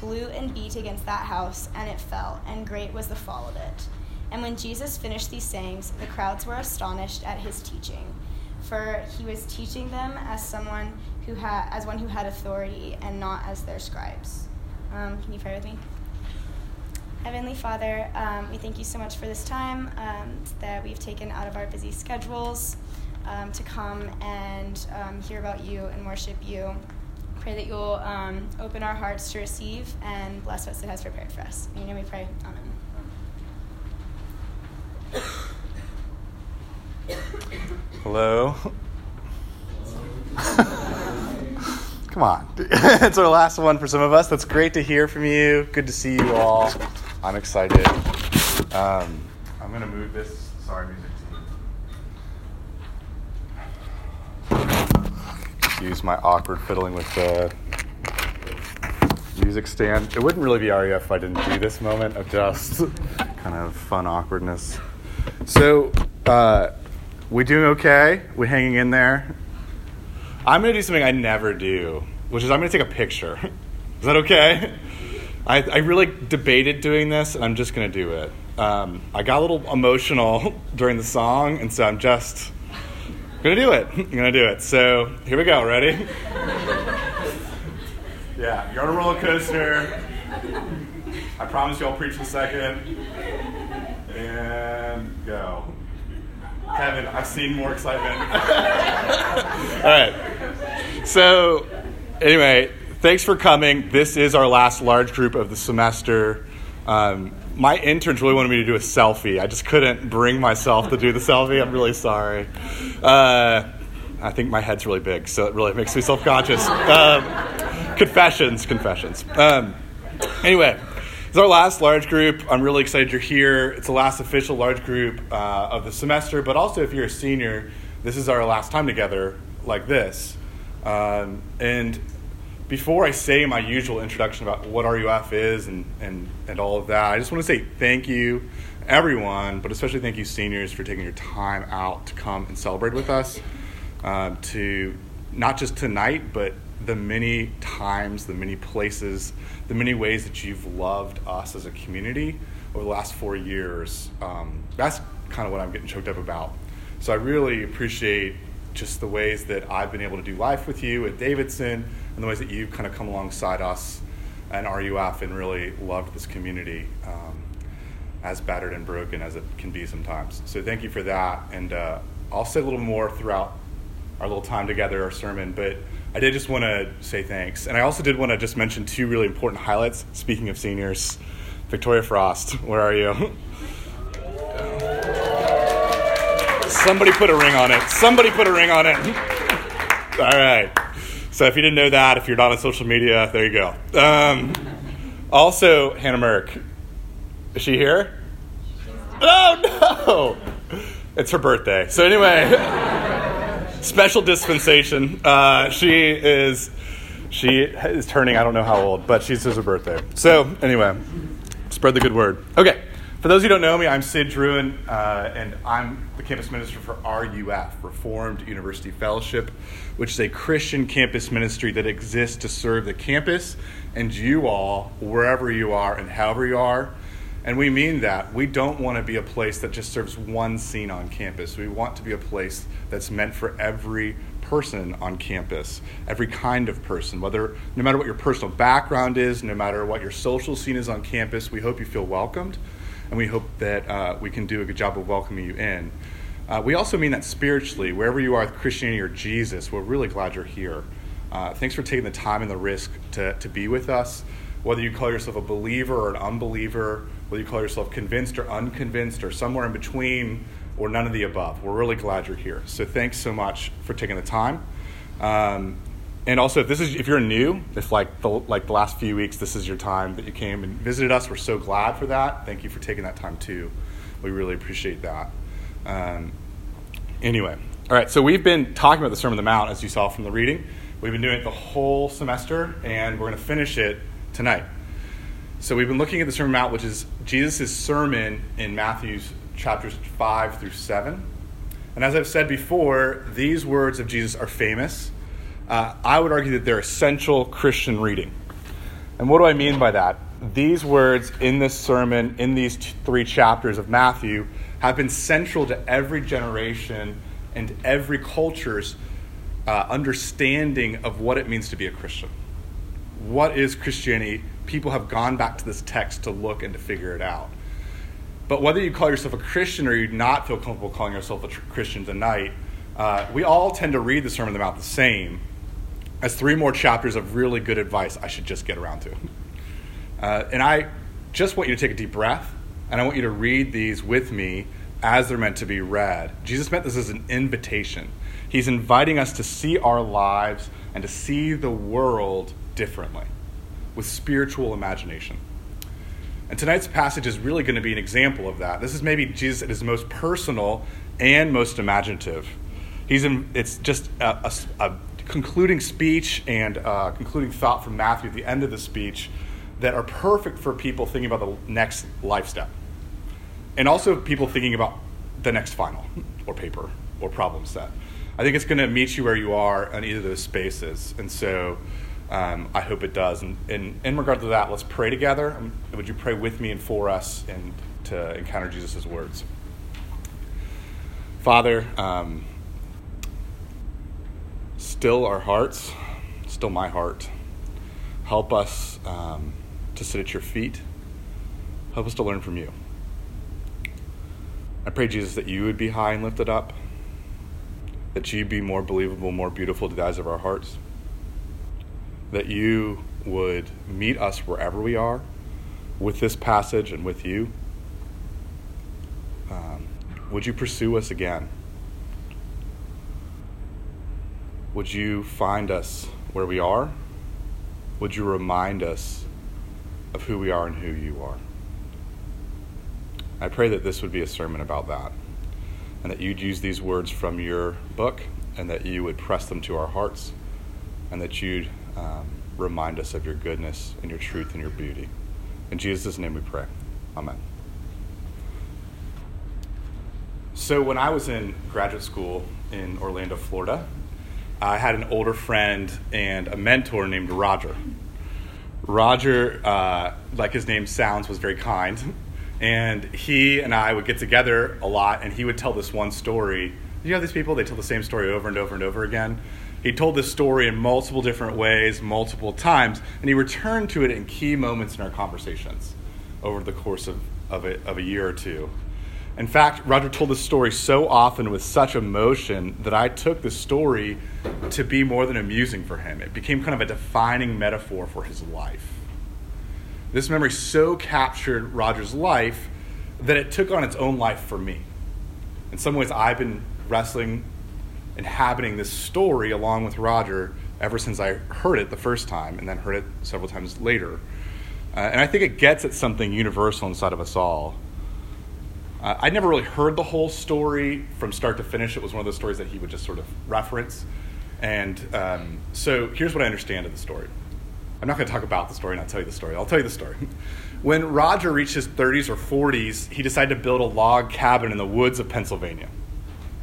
blew and beat against that house, and it fell, and great was the fall of it. And when Jesus finished these sayings, the crowds were astonished at his teaching, for he was teaching them as someone who had, as one who had authority, and not as their scribes. Can you pray with me? Heavenly Father, we thank you so much for this time that we've taken out of our busy schedules to come and hear about you and worship you. Pray that you'll open our hearts to receive and bless us that has prepared for us. In your name we pray. Amen. Hello. Come on. It's our last one for some of us. That's great to hear from you. Good to see you all. I'm excited. I'm going to move this. Sorry, music team. Excuse my awkward fiddling with the music stand. It wouldn't really be REF if I didn't do this moment of just kind of fun awkwardness. So, we doing okay? We hanging in there? I'm going to do something I never do, which is I'm going to take a picture. Is that okay? I really debated doing this, and I'm just going to do it. I got a little emotional during the song, and so I'm just going to do it. I'm going to do it. So here we go. Ready? Yeah, you're on a roller coaster. I promise you I'll preach in a second. And go. Kevin, I've seen more excitement. All right. So anyway, thanks for coming. This is our last large group of the semester. My interns really wanted me to do a selfie. I just couldn't bring myself to do the selfie. I'm really sorry. I think my head's really big, so it really makes me self-conscious. Confessions. Anyway, it's our last large group. I'm really excited you're here. It's the last official large group of the semester, but also if you're a senior, this is our last time together like this. And before I say my usual introduction about what RUF is and all of that, I just want to say thank you, everyone, but especially thank you, seniors, for taking your time out to come and celebrate with us, to not just tonight, but the many times, the many places, the many ways that you've loved us as a community over the last 4 years. That's kind of what I'm getting choked up about. So I really appreciate just the ways that I've been able to do life with you at Davidson, and the ways that you've kind of come alongside us and RUF and really loved this community, as battered and broken as it can be sometimes. So thank you for that. And I'll say a little more throughout our little time together, our sermon, but I did just want to say thanks. And I also did want to just mention two really important highlights. Speaking of seniors, Victoria Frost, where are you? Somebody put a ring on it. All right. So if you didn't know that, if you're not on social media, there you go. Also, Hannah Merck. Is she here? Oh, no. It's her birthday. So anyway, special dispensation. She is turning, I don't know how old, but she's her birthday. So anyway, spread the good word. Okay. For those who don't know me, I'm Sid Druin, and I'm the campus minister for RUF, Reformed University Fellowship, which is a Christian campus ministry that exists to serve the campus and you all, wherever you are and however you are. And we mean that. We don't want to be a place that just serves one scene on campus. We want to be a place that's meant for every person on campus, every kind of person, whether, no matter what your personal background is, no matter what your social scene is on campus, we hope you feel welcomed. And we hope that we can do a good job of welcoming you in. We also mean that spiritually, wherever you are with Christianity or Jesus, we're really glad you're here. Thanks for taking the time and the risk to be with us. Whether you call yourself a believer or an unbeliever, whether you call yourself convinced or unconvinced or somewhere in between or none of the above, we're really glad you're here. So thanks so much for taking the time. And also, if you're new, if the last few weeks, this is your time that you came and visited us. We're so glad for that. Thank you for taking that time too. We really appreciate that. Anyway, all right. So we've been talking about the Sermon on the Mount, as you saw from the reading. We've been doing it the whole semester, and we're going to finish it tonight. So we've been looking at the Sermon on the Mount, which is Jesus' sermon in Matthew's chapters 5-7. And as I've said before, these words of Jesus are famous. I would argue that they're essential Christian reading. And what do I mean by that? These words in this sermon, in these three chapters of Matthew, have been central to every generation and every culture's understanding of what it means to be a Christian. What is Christianity? People have gone back to this text to look and to figure it out. But whether you call yourself a Christian or you not feel comfortable calling yourself a Christian tonight, we all tend to read the Sermon on the Mount the same as three more chapters of really good advice I should just get around to. And I just want you to take a deep breath, and I want you to read these with me as they're meant to be read. Jesus meant this as an invitation. He's inviting us to see our lives and to see the world differently with spiritual imagination. And tonight's passage is really going to be an example of that. This is maybe Jesus at his most personal and most imaginative. It's just a concluding speech and a concluding thought from Matthew at the end of the speech that are perfect for people thinking about the next life step. And also people thinking about the next final or paper or problem set. I think it's going to meet you where you are on either of those spaces. And so I hope it does. And in regard to that, let's pray together. Would you pray with me and for us and to encounter Jesus' words? Father, still our hearts, still my heart. Help us to sit at your feet. Help us to learn from you. I pray, Jesus, that you would be high and lifted up, that you'd be more believable, more beautiful to the eyes of our hearts, that you would meet us wherever we are with this passage and with you. Would you pursue us again? Would you find us where we are? Would you remind us of who we are and who you are? I pray that this would be a sermon about that, and that you'd use these words from your book, and that you would press them to our hearts, and that you'd remind us of your goodness and your truth and your beauty. In Jesus' name we pray. Amen. So when I was in graduate school in Orlando, Florida, I had an older friend and a mentor named Roger. Roger, like his name sounds, was very kind. And he and I would get together a lot, and he would tell this one story. You know these people, they tell the same story over and over and over again. He told this story in multiple different ways, multiple times, and he returned to it in key moments in our conversations over the course of a year or two. In fact, Roger told this story so often with such emotion that I took the story to be more than amusing for him. It became kind of a defining metaphor for his life. This memory so captured Roger's life that it took on its own life for me. In some ways, I've been inhabiting this story along with Roger ever since I heard it the first time and then heard it several times later. And I think it gets at something universal inside of us all. I never really heard the whole story from start to finish. It was one of those stories that he would just sort of reference. And so here's what I understand of the story. I'm not going to talk about the story and I'll tell you the story. I'll tell you the story. When Roger reached his 30s or 40s, he decided to build a log cabin in the woods of Pennsylvania.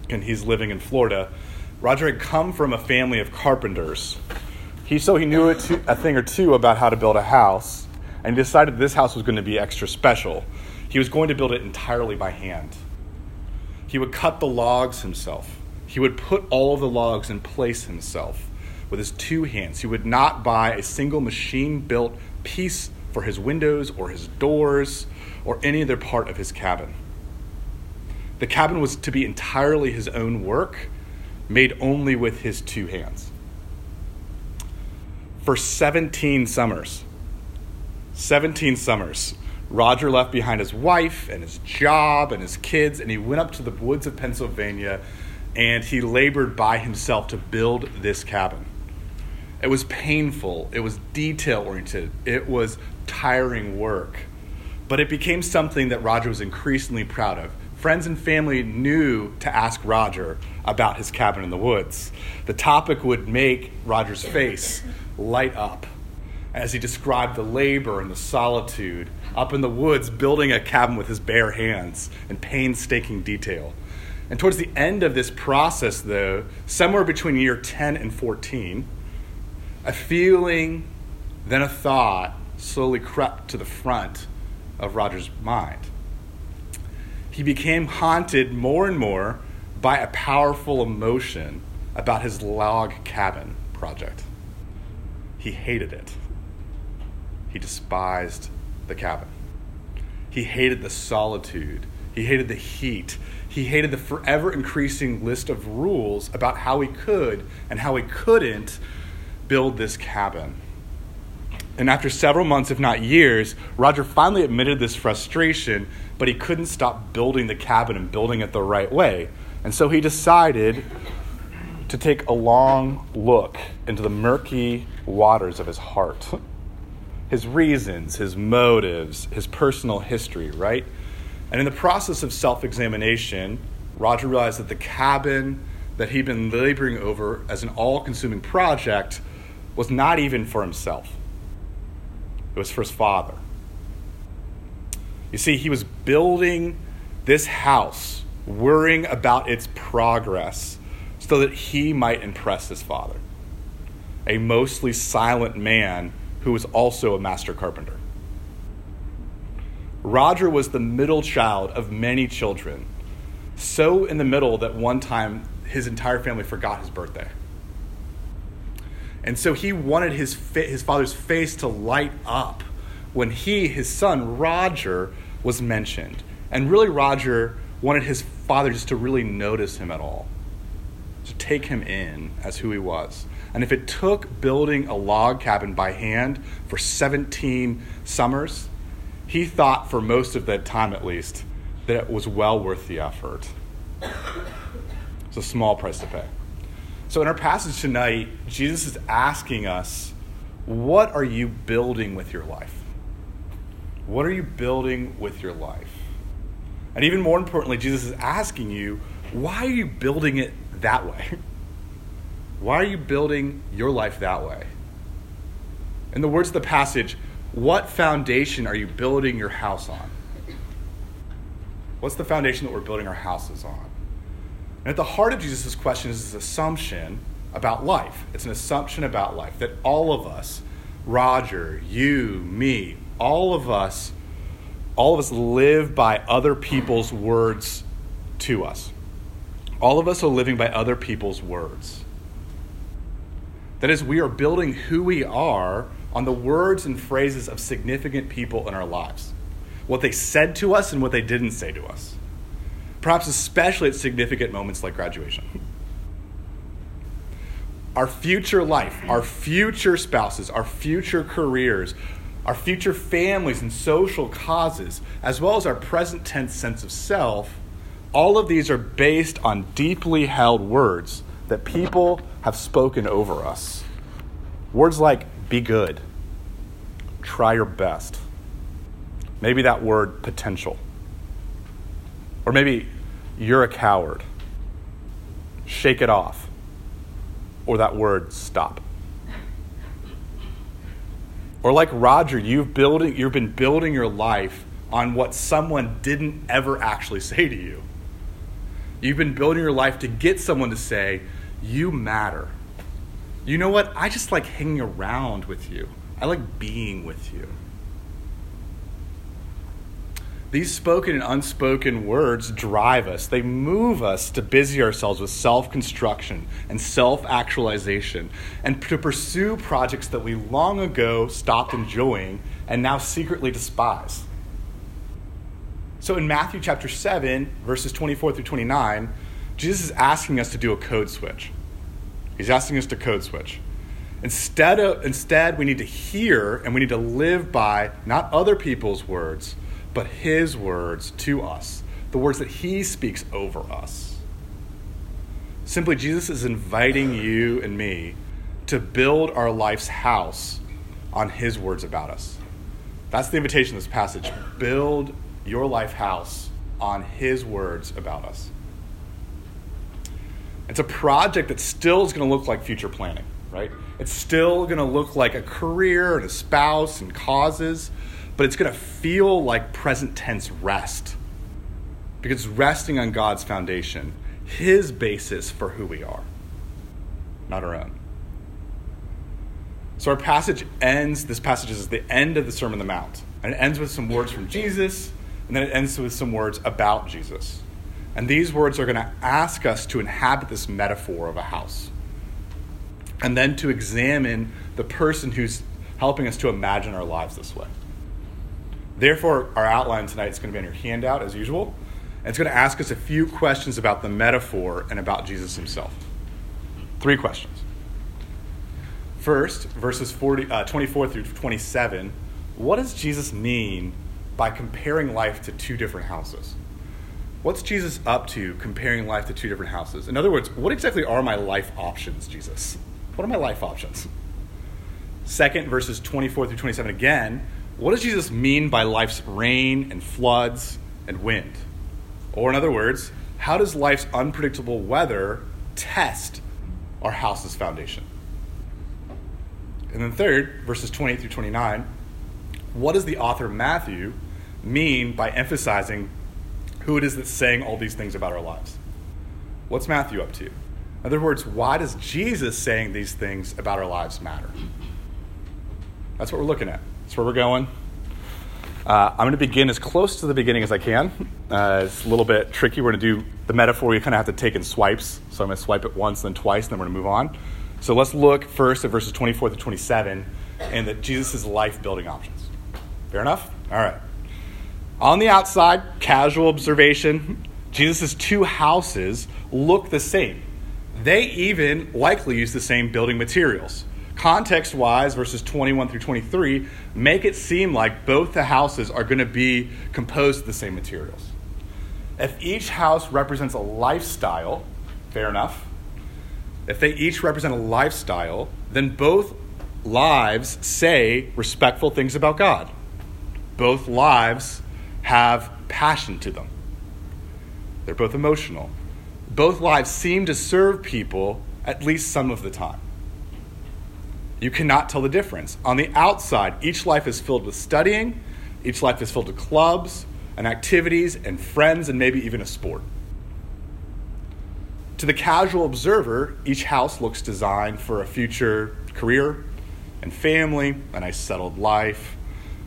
And he's living in Florida. Roger had come from a family of carpenters. He knew a thing or two about how to build a house, and he decided this house was going to be extra special. He was going to build it entirely by hand. He would cut the logs himself. He would put all of the logs in place himself with his two hands. He would not buy a single machine-built piece for his windows or his doors or any other part of his cabin. The cabin was to be entirely his own work, made only with his two hands. For 17 summers, Roger left behind his wife and his job and his kids, and he went up to the woods of Pennsylvania, and he labored by himself to build this cabin. It was painful. It was detail-oriented. It was tiring work. But it became something that Roger was increasingly proud of. Friends and family knew to ask Roger about his cabin in the woods. The topic would make Roger's face light up as he described the labor and the solitude up in the woods building a cabin with his bare hands in painstaking detail. And towards the end of this process, though, somewhere between year 10 and 14, a feeling, then a thought, slowly crept to the front of Roger's mind. He became haunted more and more by a powerful emotion about his log cabin project. He hated it. He despised the cabin. He hated the solitude. He hated the heat. He hated the forever increasing list of rules about how he could and how he couldn't build this cabin. And after several months, if not years, Roger finally admitted this frustration, but he couldn't stop building the cabin and building it the right way. And so he decided to take a long look into the murky waters of his heart. His reasons, his motives, his personal history, right? And in the process of self-examination, Roger realized that the cabin that he'd been laboring over as an all-consuming project was not even for himself. It was for his father. You see, he was building this house, worrying about its progress, so that he might impress his father, a mostly silent man who was also a master carpenter. Roger was the middle child of many children, so in the middle that one time his entire family forgot his birthday. And so he wanted his father's face to light up when he, his son, Roger, was mentioned. And really, Roger wanted his father just to really notice him at all, to take him in as who he was. And if it took building a log cabin by hand for 17 summers, he thought, for most of that time at least, that it was well worth the effort. It's a small price to pay. So in our passage tonight, Jesus is asking us, what are you building with your life? What are you building with your life? And even more importantly, Jesus is asking you, why are you building it that way? Why are you building your life that way? In the words of the passage, what foundation are you building your house on? What's the foundation that we're building our houses on? And at the heart of Jesus' question is this assumption about life. It's an assumption about life that all of us, Roger, you, me, all of us live by other people's words to us. All of us are living by other people's words. That is, we are building who we are on the words and phrases of significant people in our lives. What they said to us and what they didn't say to us. Perhaps especially at significant moments like graduation. Our future life, our future spouses, our future careers, our future families and social causes, as well as our present tense sense of self, all of these are based on deeply held words that people have spoken over us. Words like, be good, try your best. Maybe that word, potential. Or maybe you're a coward, shake it off. Or that word, stop. Or like Roger, you've been building your life on what someone didn't ever actually say to you. You've been building your life to get someone to say, you matter. You know what? I just like hanging around with you. I like being with you. These spoken and unspoken words drive us. They move us to busy ourselves with self-construction and self-actualization and to pursue projects that we long ago stopped enjoying and now secretly despise. So in Matthew chapter 7, verses 24 through 29, Jesus is asking us to do a code switch. He's asking us to code switch. Instead, we need to hear and we need to live by not other people's words, but his words to us, the words that he speaks over us. Simply, Jesus is inviting you and me to build our life's house on his words about us. That's the invitation in this passage. Build your life house on his words about us. It's a project that still is going to look like future planning, right? It's still going to look like a career and a spouse and causes, but it's going to feel like present tense rest, because resting on God's foundation, his basis for who we are, not our own. So our passage ends, this passage is the end of the Sermon on the Mount, and it ends with some words from Jesus, and then it ends with some words about Jesus. And these words are going to ask us to inhabit this metaphor of a house, and then to examine the person who's helping us to imagine our lives this way. Therefore, our outline tonight is going to be on your handout, as usual. And it's going to ask us a few questions about the metaphor and about Jesus himself. 3 questions. First, verses 24 through 27, what does Jesus mean by comparing life to 2 different houses? What's Jesus up to comparing life to 2 different houses? In other words, what exactly are my life options, Jesus? What are my life options? Second, verses 24 through 27 again, what does Jesus mean by life's rain and floods and wind? Or in other words, how does life's unpredictable weather test our house's foundation? And then third, verses 28 through 29, what does the author Matthew mean by emphasizing who it is that's saying all these things about our lives? What's Matthew up to? In other words, why does Jesus saying these things about our lives matter? That's what we're looking at. That's where we're going. I'm going to begin as close to the beginning as I can. It's a little bit tricky. We're going to do the metaphor. You kind of have to take in swipes. So I'm going to swipe it once, then twice, and then we're going to move on. So let's look first at verses 24 to 27 and that Jesus' life-building options. Fair enough? All right. On the outside, casual observation, Jesus' 2 houses look the same. They even likely use the same building materials. Context-wise, verses 21 through 23 make it seem like both the houses are going to be composed of the same materials. If each house represents a lifestyle, fair enough. If they each represent a lifestyle, then both lives say respectful things about God. Both lives have passion to them. They're both emotional. Both lives seem to serve people at least some of the time. You cannot tell the difference. On the outside, each life is filled with studying. Each life is filled with clubs and activities and friends and maybe even a sport. To the casual observer, each house looks designed for a future career and family, a nice settled life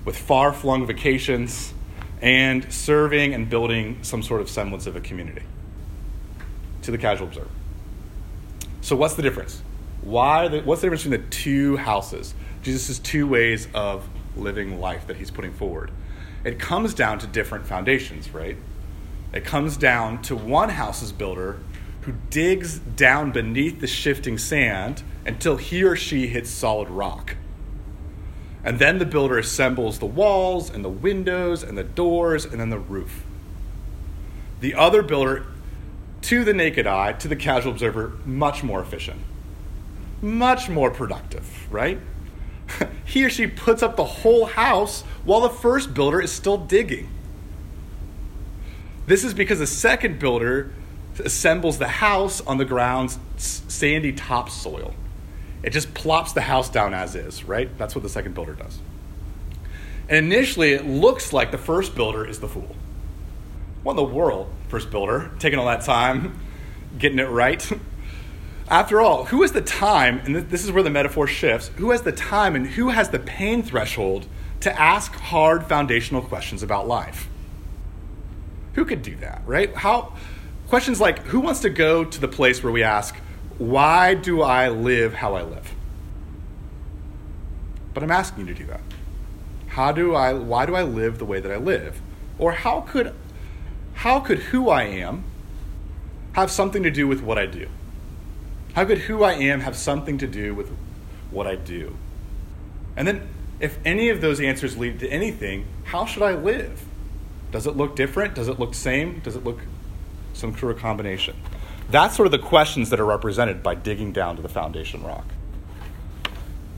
with far-flung vacations and serving and building some sort of semblance of a community. To the casual observer. So what's the difference? What's the difference between the 2 houses? Jesus' 2 ways of living life that he's putting forward. It comes down to different foundations, right? It comes down to one house's builder who digs down beneath the shifting sand until he or she hits solid rock. And then the builder assembles the walls and the windows and the doors and then the roof. The other builder, to the naked eye, to the casual observer, much more efficient. Much more productive, right? He or she puts up the whole house while the first builder is still digging. This is because the second builder assembles the house on the ground's sandy topsoil. It just plops the house down as is, right? That's what the second builder does. And initially, it looks like the first builder is the fool. What in the world, first builder, taking all that time, getting it right? After all, who has the time, and this is where the metaphor shifts, who has the time and who has the pain threshold to ask hard foundational questions about life? Who could do that, right? Questions like, who wants to go to the place where we ask, why do I live how I live? But I'm asking you to do that. Why do I live the way that I live? Or how could who I am have something to do with what I do? How could who I am have something to do with what I do? And then if any of those answers lead to anything, how should I live? Does it look different? Does it look the same? Does it look some sort of combination? That's sort of the questions that are represented by digging down to the foundation rock.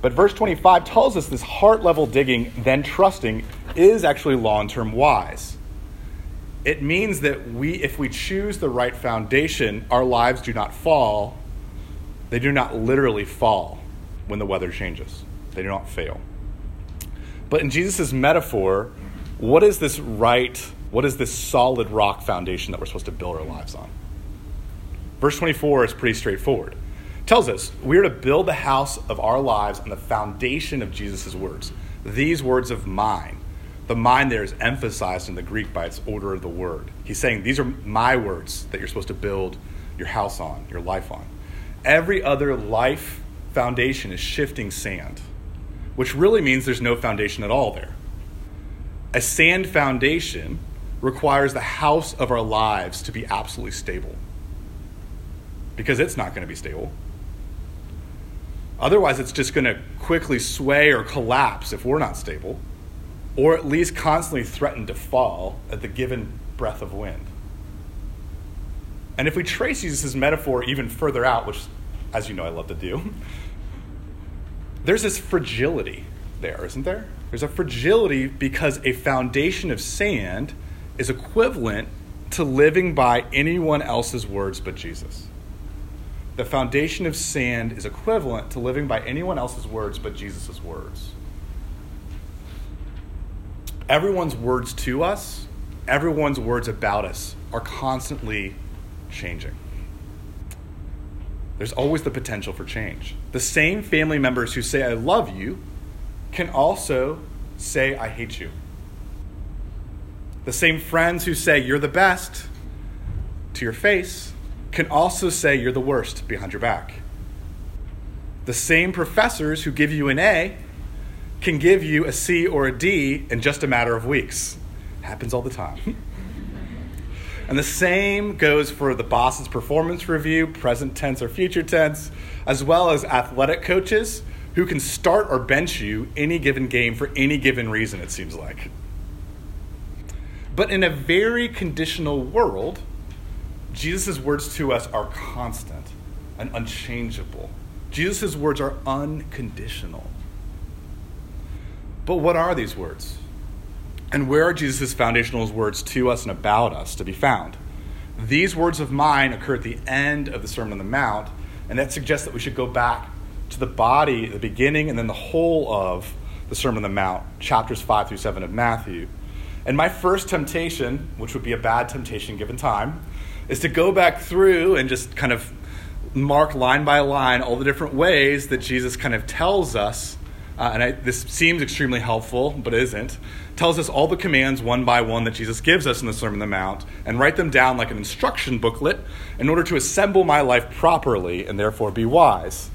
But verse 25 tells us this heart-level digging, then trusting, is actually long-term wise. It means that if we choose the right foundation, our lives do not fall. They do not literally fall when the weather changes. They do not fail. But in Jesus' metaphor, what is this right, what is this solid rock foundation that we're supposed to build our lives on? Verse 24 is pretty straightforward. It tells us we are to build the house of our lives on the foundation of Jesus' words. These words of mine. The mine there is emphasized in the Greek by its order of the word. He's saying these are my words that you're supposed to build your house on, your life on. Every other life foundation is shifting sand, which really means there's no foundation at all there. A sand foundation requires the house of our lives to be absolutely stable, because it's not going to be stable. Otherwise, it's just going to quickly sway or collapse if we're not stable, or at least constantly threaten to fall at the given breath of wind. And if we trace Jesus' metaphor even further out, which, as you know, I love to do, there's this fragility there, isn't there? There's a fragility because a foundation of sand is equivalent to living by anyone else's words but Jesus. The foundation of sand is equivalent to living by anyone else's words but Jesus' words. Everyone's words to us, everyone's words about us are constantly changing. There's always the potential for change. The same family members who say, I love you, can also say, I hate you. The same friends who say, you're the best, to your face, can also say, you're the worst, behind your back. The same professors who give you an A can give you a C or a D in just a matter of weeks. Happens all the time. And the same goes for the boss's performance review, present tense or future tense, as well as athletic coaches who can start or bench you any given game for any given reason, it seems like. But in a very conditional world, Jesus' words to us are constant and unchangeable. Jesus' words are unconditional. But what are these words? And where are Jesus' foundational words to us and about us to be found? These words of mine occur at the end of the Sermon on the Mount, and that suggests that we should go back to the body, the beginning, and then the whole of the Sermon on the Mount, chapters 5 through 7 of Matthew. And my first temptation, which would be a bad temptation given time, is to go back through and just kind of mark line by line all the different ways that Jesus kind of tells us, this seems extremely helpful, but isn't, tells us all the commands one by one that Jesus gives us in the Sermon on the Mount, and write them down like an instruction booklet in order to assemble my life properly and therefore be wise.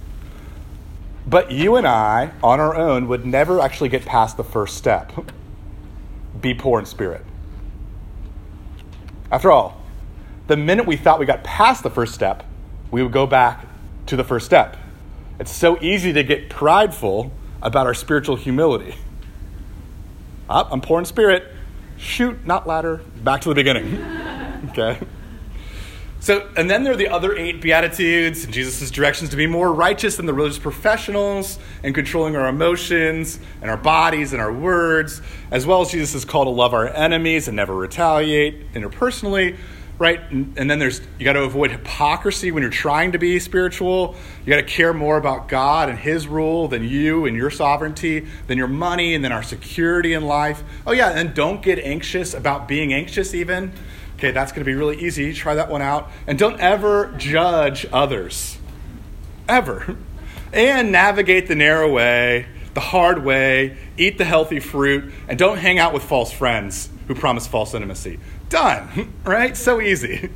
But you and I, on our own, would never actually get past the first step. Be poor in spirit. After all, the minute we thought we got past the first step, we would go back to the first step. It's so easy to get prideful about our spiritual humility. Up, I'm poor in spirit. Shoot, not ladder. Back to the beginning. Okay. So, and then there are the other 8 Beatitudes and Jesus' directions to be more righteous than the religious professionals and controlling our emotions and our bodies and our words, as well as Jesus' call to love our enemies and never retaliate interpersonally, right? And then you got to avoid hypocrisy when you're trying to be spiritual. You got to care more about God and his rule than you and your sovereignty, than your money, and then our security in life. Oh yeah, and don't get anxious about being anxious even. Okay, that's going to be really easy. Try that one out. And don't ever judge others. Ever. And navigate the narrow way, the hard way, eat the healthy fruit, and don't hang out with false friends who promise false intimacy. Done, right? So easy.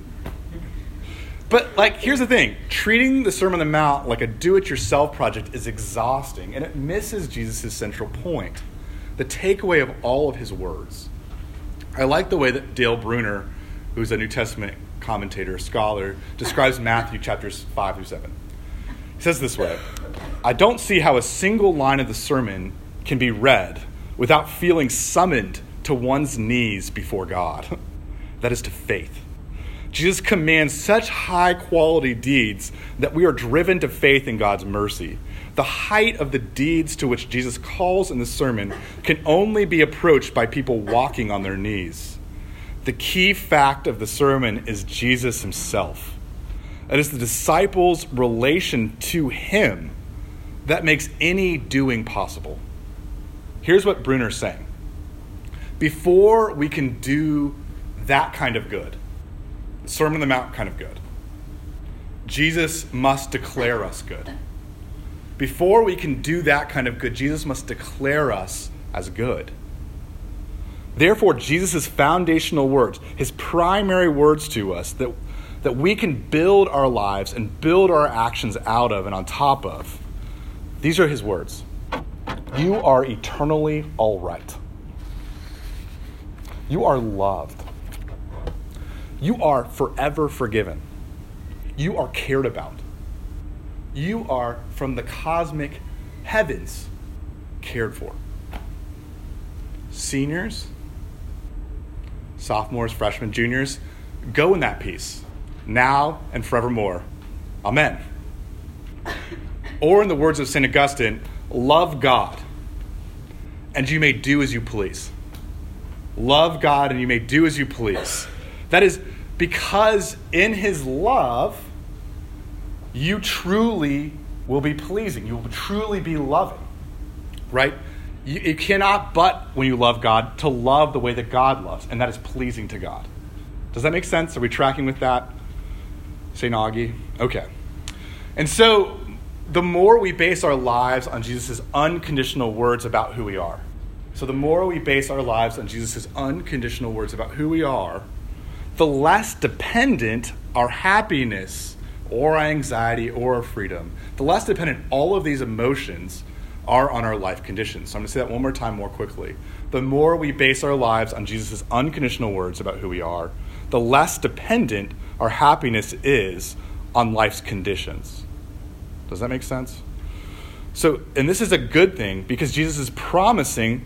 But here's the thing. Treating the Sermon on the Mount like a do-it-yourself project is exhausting, and it misses Jesus' central point, the takeaway of all of his words. I like the way that Dale Bruner, who's a New Testament commentator, scholar, describes Matthew chapters 5 through 7. He says this way, I don't see how a single line of the sermon can be read without feeling summoned to one's knees before God. That is to faith. Jesus commands such high quality deeds that we are driven to faith in God's mercy. the height of the deeds to which Jesus calls in the sermon can only be approached by people walking on their knees. The key fact of the sermon is Jesus himself. It is the disciples' relation to him that makes any doing possible. Here's what Bruner's saying. Before we can do that kind of good, Sermon on the Mount kind of good, Jesus must declare us good. Before we can do that kind of good, Jesus must declare us as good. Therefore, Jesus' foundational words, his primary words to us that we can build our lives and build our actions out of and on top of, these are his words. You are eternally all right. You are loved. You are forever forgiven. You are cared about. You are, from the cosmic heavens, cared for. Seniors, sophomores, freshmen, juniors, go in that peace, now and forevermore. Amen. Or in the words of St. Augustine, love God, and you may do as you please. Love God, and you may do as you please. That is because in his love, you truly will be pleasing. You will truly be loving, right? You cannot but, when you love God, to love the way that God loves, and that is pleasing to God. Does that make sense? Are we tracking with that, St. Augie? Okay. And so the more we base our lives on Jesus' unconditional words about who we are, the less dependent our happiness or our anxiety or our freedom, the less dependent all of these emotions are on our life conditions. So I'm going to say that one more time more quickly. The more we base our lives on Jesus' unconditional words about who we are, the less dependent our happiness is on life's conditions. Does that make sense? So, and this is a good thing because Jesus is promising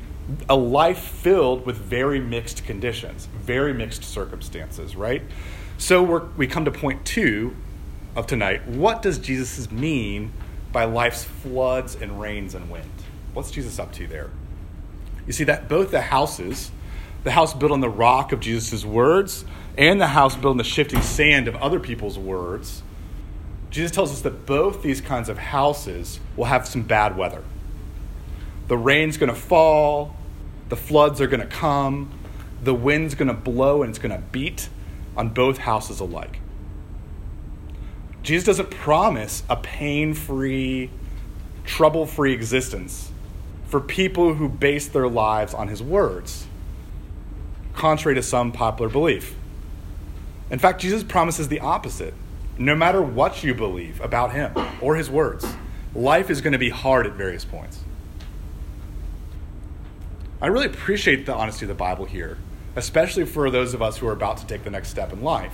a life filled with very mixed conditions, very mixed circumstances, right? So we come to point 2 of tonight. What does Jesus mean by life's floods and rains and wind? What's Jesus up to there? You see that both the house built on the rock of Jesus' words and the house built on the shifting sand of other people's words, Jesus tells us that both these kinds of houses will have some bad weather. The rain's going to fall, the floods are going to come, the wind's going to blow, and it's going to beat on both houses alike. Jesus doesn't promise a pain-free, trouble-free existence for people who base their lives on his words, contrary to some popular belief. In fact, Jesus promises the opposite. No matter what you believe about him or his words, life is going to be hard at various points. I really appreciate the honesty of the Bible here, especially for those of us who are about to take the next step in life.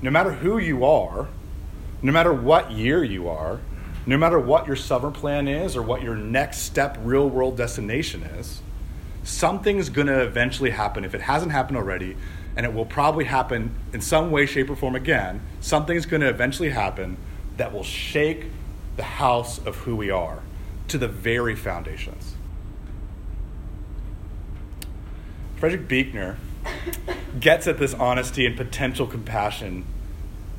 No matter who you are, no matter what year you are, no matter what your summer plan is or what your next step real-world destination is, something's going to eventually happen. If it hasn't happened already, and it will probably happen in some way, shape, or form again, something's going to eventually happen that will shake the house of who we are to the very foundations. Frederick Buechner gets at this honesty and potential compassion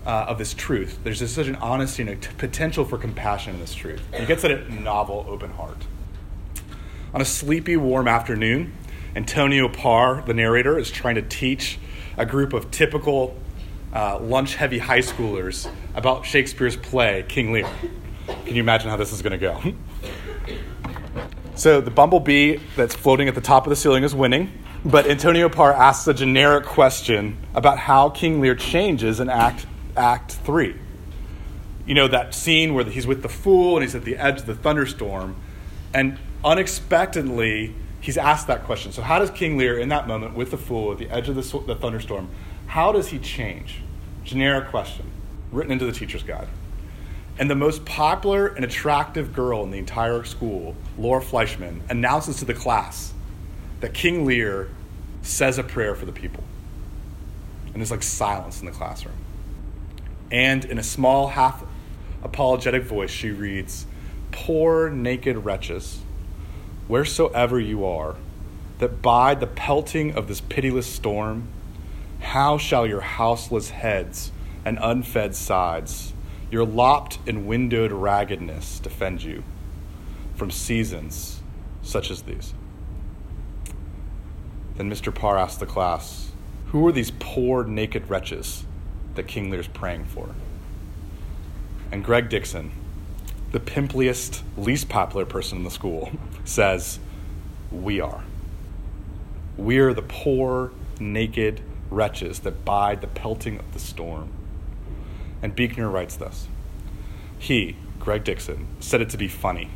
of this truth. There's just such an honesty and a potential for compassion in this truth. And he gets at it in the novel Open Heart. On a sleepy, warm afternoon, Antonio Parr, the narrator, is trying to teach a group of typical lunch-heavy high schoolers about Shakespeare's play, King Lear. Can you imagine how this is going to go? So the bumblebee that's floating at the top of the ceiling is winning, but Antonio Parr asks a generic question about how King Lear changes in Act 3. You know, that scene where he's with the fool and he's at the edge of the thunderstorm, and unexpectedly he's asked that question. So how does King Lear in that moment with the fool at the edge of the thunderstorm, how does he change? Generic question written into the teacher's guide. And the most popular and attractive girl in the entire school, Laura Fleischman, announces to the class that King Lear says a prayer for the people. And there's like silence in the classroom. And in a small, half-apologetic voice, she reads, poor, naked wretches, wheresoever you are, that bide the pelting of this pitiless storm, how shall your houseless heads and unfed sides, your lopped and windowed raggedness, defend you from seasons such as these? Then Mr. Parr asked the class, who are these poor, naked wretches that King Lear's praying for? And Greg Dixon, the pimpliest, least popular person in the school, says, we are. We are the poor, naked wretches that bide the pelting of the storm. And Buechner writes this. He, Greg Dixon, said it to be funny.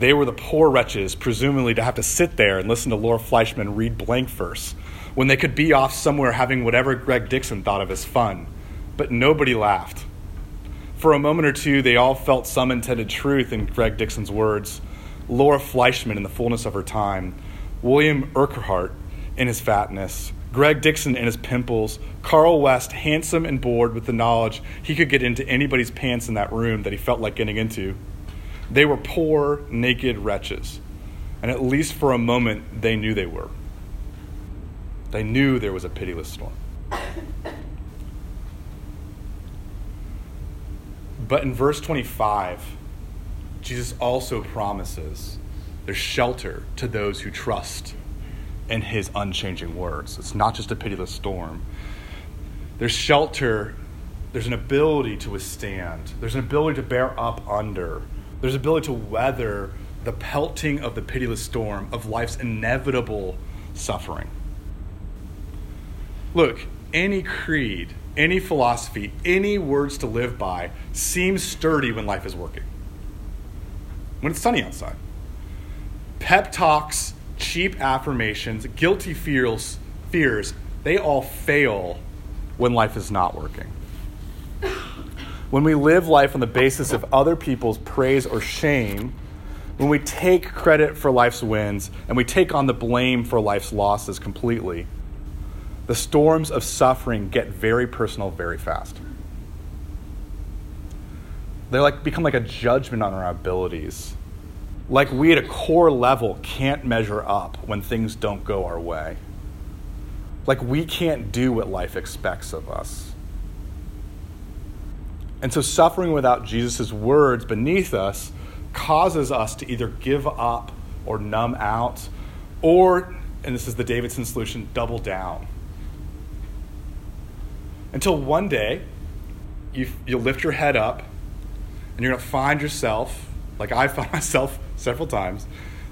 They were the poor wretches, presumably, to have to sit there and listen to Laura Fleischman read blank verse when they could be off somewhere having whatever Greg Dixon thought of as fun. But nobody laughed. For a moment or two, they all felt some intended truth in Greg Dixon's words. Laura Fleischman in the fullness of her time, William Urquhart in his fatness, Greg Dixon in his pimples, Carl West, handsome and bored with the knowledge he could get into anybody's pants in that room that he felt like getting into. They were poor, naked wretches, and at least for a moment, they knew they were. They knew there was a pitiless storm. But in verse 25, Jesus also promises there's shelter to those who trust in his unchanging words. It's not just a pitiless storm. There's shelter. There's an ability to withstand. There's an ability to bear up under. There's an ability to weather the pelting of the pitiless storm of life's inevitable suffering. Look, any creed, any philosophy, any words to live by seems sturdy when life is working, when it's sunny outside. Pep talks, cheap affirmations, guilty fears, they all fail when life is not working. When we live life on the basis of other people's praise or shame, when we take credit for life's wins and we take on the blame for life's losses completely, the storms of suffering get very personal very fast. They become like a judgment on our abilities. Like we at a core level can't measure up when things don't go our way. Like we can't do what life expects of us. And so suffering without Jesus' words beneath us causes us to either give up or numb out or, and this is the Davidson solution, double down. Until one day, you'll lift your head up and you're going to find yourself, like I found myself several times,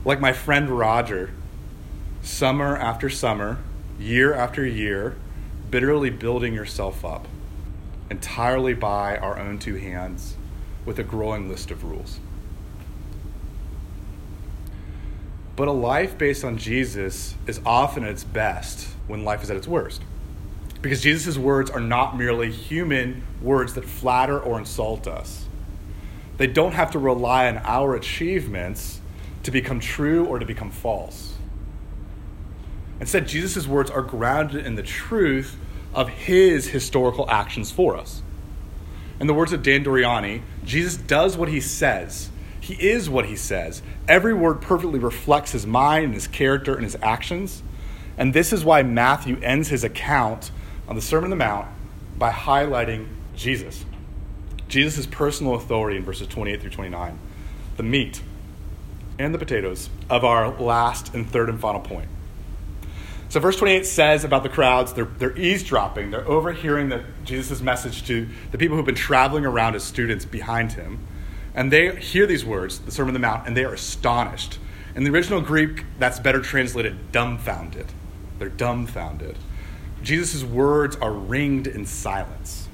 like my friend Roger, summer after summer, year after year, bitterly building yourself up entirely by our own two hands with a growing list of rules. But a life based on Jesus is often at its best when life is at its worst. Because Jesus' words are not merely human words that flatter or insult us. They don't have to rely on our achievements to become true or to become false. Instead, Jesus' words are grounded in the truth of his historical actions for us. In the words of Dan Doriani, Jesus does what he says. He is what he says. Every word perfectly reflects his mind and his character and his actions. And this is why Matthew ends his account on the Sermon on the Mount by highlighting Jesus. Jesus' personal authority in verses 28 through 29, the meat and the potatoes of our last and third and final point. So verse 28 says about the crowds, they're eavesdropping, they're overhearing Jesus' message to the people who've been traveling around as students behind him. And they hear these words, the Sermon on the Mount, and they are astonished. In the original Greek, that's better translated dumbfounded. They're dumbfounded. Jesus' words are ringed in silence.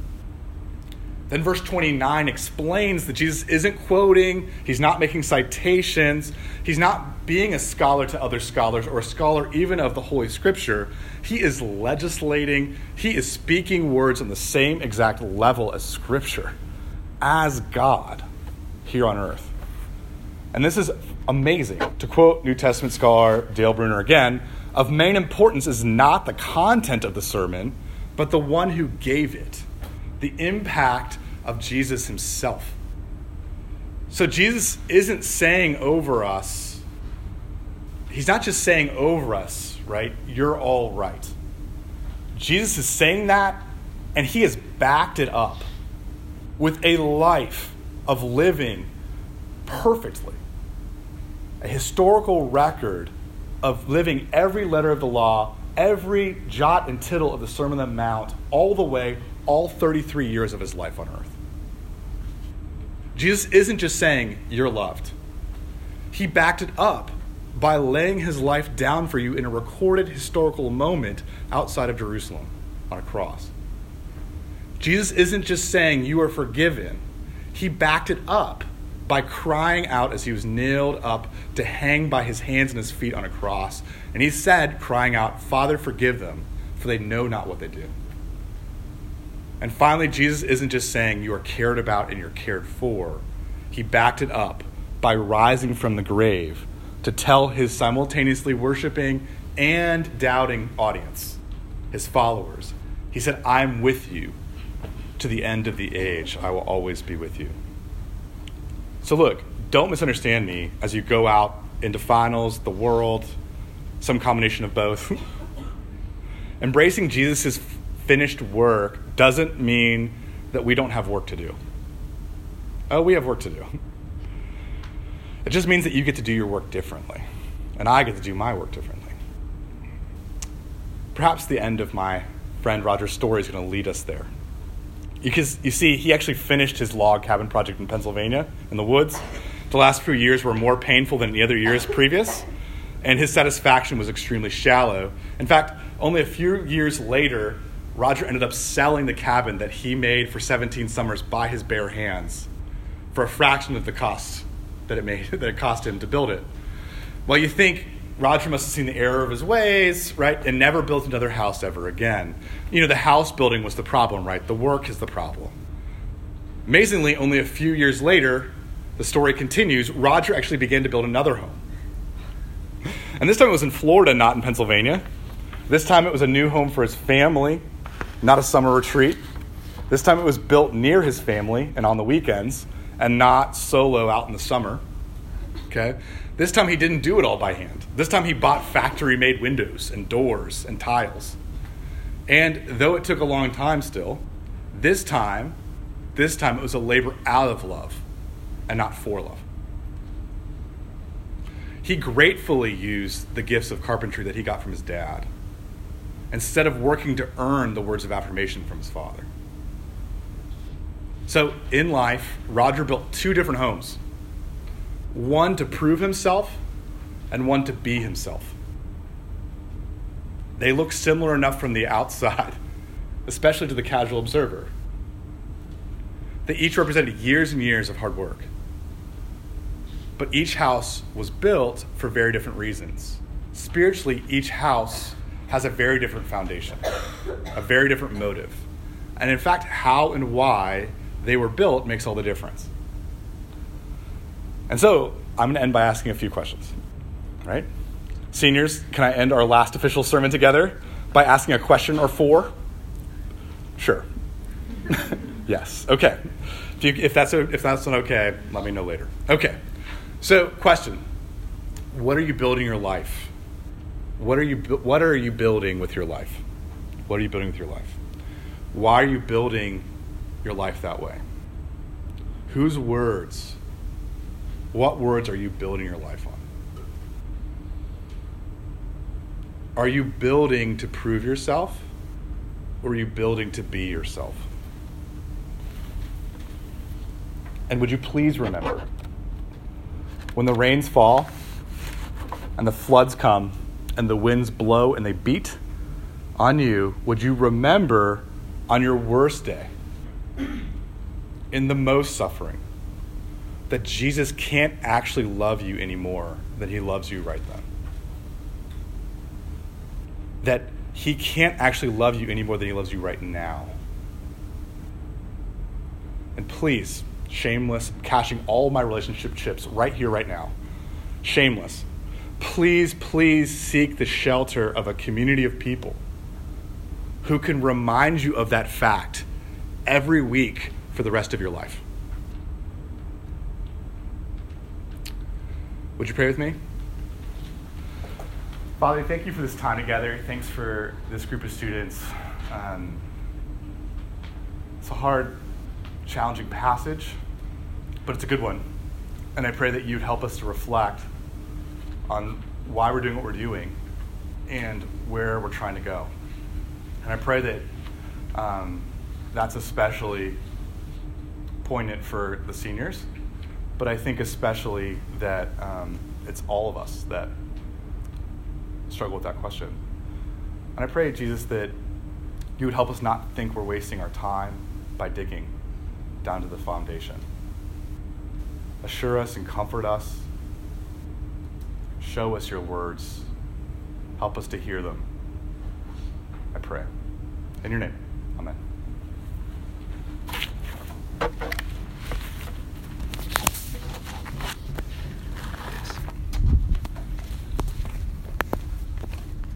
Then verse 29 explains that Jesus isn't quoting, he's not making citations, he's not being a scholar to other scholars or a scholar even of the Holy Scripture. He is legislating, he is speaking words on the same exact level as Scripture, as God here on earth. And this is amazing. To quote New Testament scholar Dale Bruner again, of main importance is not the content of the sermon, but the one who gave it. The impact of Jesus himself. So Jesus isn't saying over us, he's not just saying over us, right? You're all right. Jesus is saying that, and he has backed it up with a life of living perfectly. A historical record of living every letter of the law, every jot and tittle of the Sermon on the Mount, all the way, all 33 years of his life on earth. Jesus isn't just saying, you're loved. He backed it up by laying his life down for you in a recorded historical moment outside of Jerusalem on a cross. Jesus isn't just saying, you are forgiven. He backed it up by crying out as he was nailed up to hang by his hands and his feet on a cross. And he said, crying out, Father, forgive them, for they know not what they do. And finally, Jesus isn't just saying you are cared about and you're cared for. He backed it up by rising from the grave to tell his simultaneously worshiping and doubting audience, his followers. He said, I'm with you to the end of the age. I will always be with you. So look, don't misunderstand me as you go out into finals, the world, some combination of both. Embracing Jesus' finished work doesn't mean that we don't have work to do. Oh, we have work to do. It just means that you get to do your work differently, and I get to do my work differently. Perhaps the end of my friend Roger's story is going to lead us there. Because, you see, he actually finished his log cabin project in Pennsylvania, in the woods. The last few years were more painful than the other years previous, and his satisfaction was extremely shallow. In fact, only a few years later, Roger ended up selling the cabin that he made for 17 summers by his bare hands for a fraction of the cost that it cost him to build it. Well, you think Roger must have seen the error of his ways, right, and never built another house ever again. You know, the house building was the problem, right? The work is the problem. Amazingly, only a few years later, the story continues, Roger actually began to build another home. And this time it was in Florida, not in Pennsylvania. This time it was a new home for his family, not a summer retreat. This time it was built near his family and on the weekends and not solo out in the summer. Okay? This time he didn't do it all by hand. This time he bought factory-made windows and doors and tiles. And though it took a long time still, this time it was a labor out of love and not for love. He gratefully used the gifts of carpentry that he got from his dad, instead of working to earn the words of affirmation from his father. So in life, Roger built two different homes, one to prove himself and one to be himself. They look similar enough from the outside, especially to the casual observer. They each represented years and years of hard work, but each house was built for very different reasons. Spiritually, each house has a very different foundation, a very different motive. And in fact, how and why they were built makes all the difference. And so I'm going to end by asking a few questions, right? Seniors, can I end our last official sermon together by asking a question or four? Sure. Yes. Okay. If that's not okay, let me know later. Okay. So question, what are you building your life? What are you building with your life? What are you building with your life? Why are you building your life that way? Whose words? What words are you building your life on? Are you building to prove yourself, or are you building to be yourself? And would you please remember, when the rains fall and the floods come, and the winds blow and they beat on you, would you remember on your worst day, in the most suffering, that Jesus can't actually love you anymore than he loves you right then? That he can't actually love you anymore than he loves you right now. And please, shameless, cashing all my relationship chips right here, right now. Shameless. Please seek the shelter of a community of people who can remind you of that fact every week for the rest of your life. Would you pray with me? Father, thank you for this time together. Thanks for this group of students. It's a hard, challenging passage, but it's a good one. And I pray that you'd help us to reflect on why we're doing what we're doing and where we're trying to go. And I pray that that's especially poignant for the seniors, but I think especially that it's all of us that struggle with that question. And I pray, Jesus, that you would help us not think we're wasting our time by digging down to the foundation. Assure us and comfort us. Show us your words. Help us to hear them. I pray. In your name. Amen.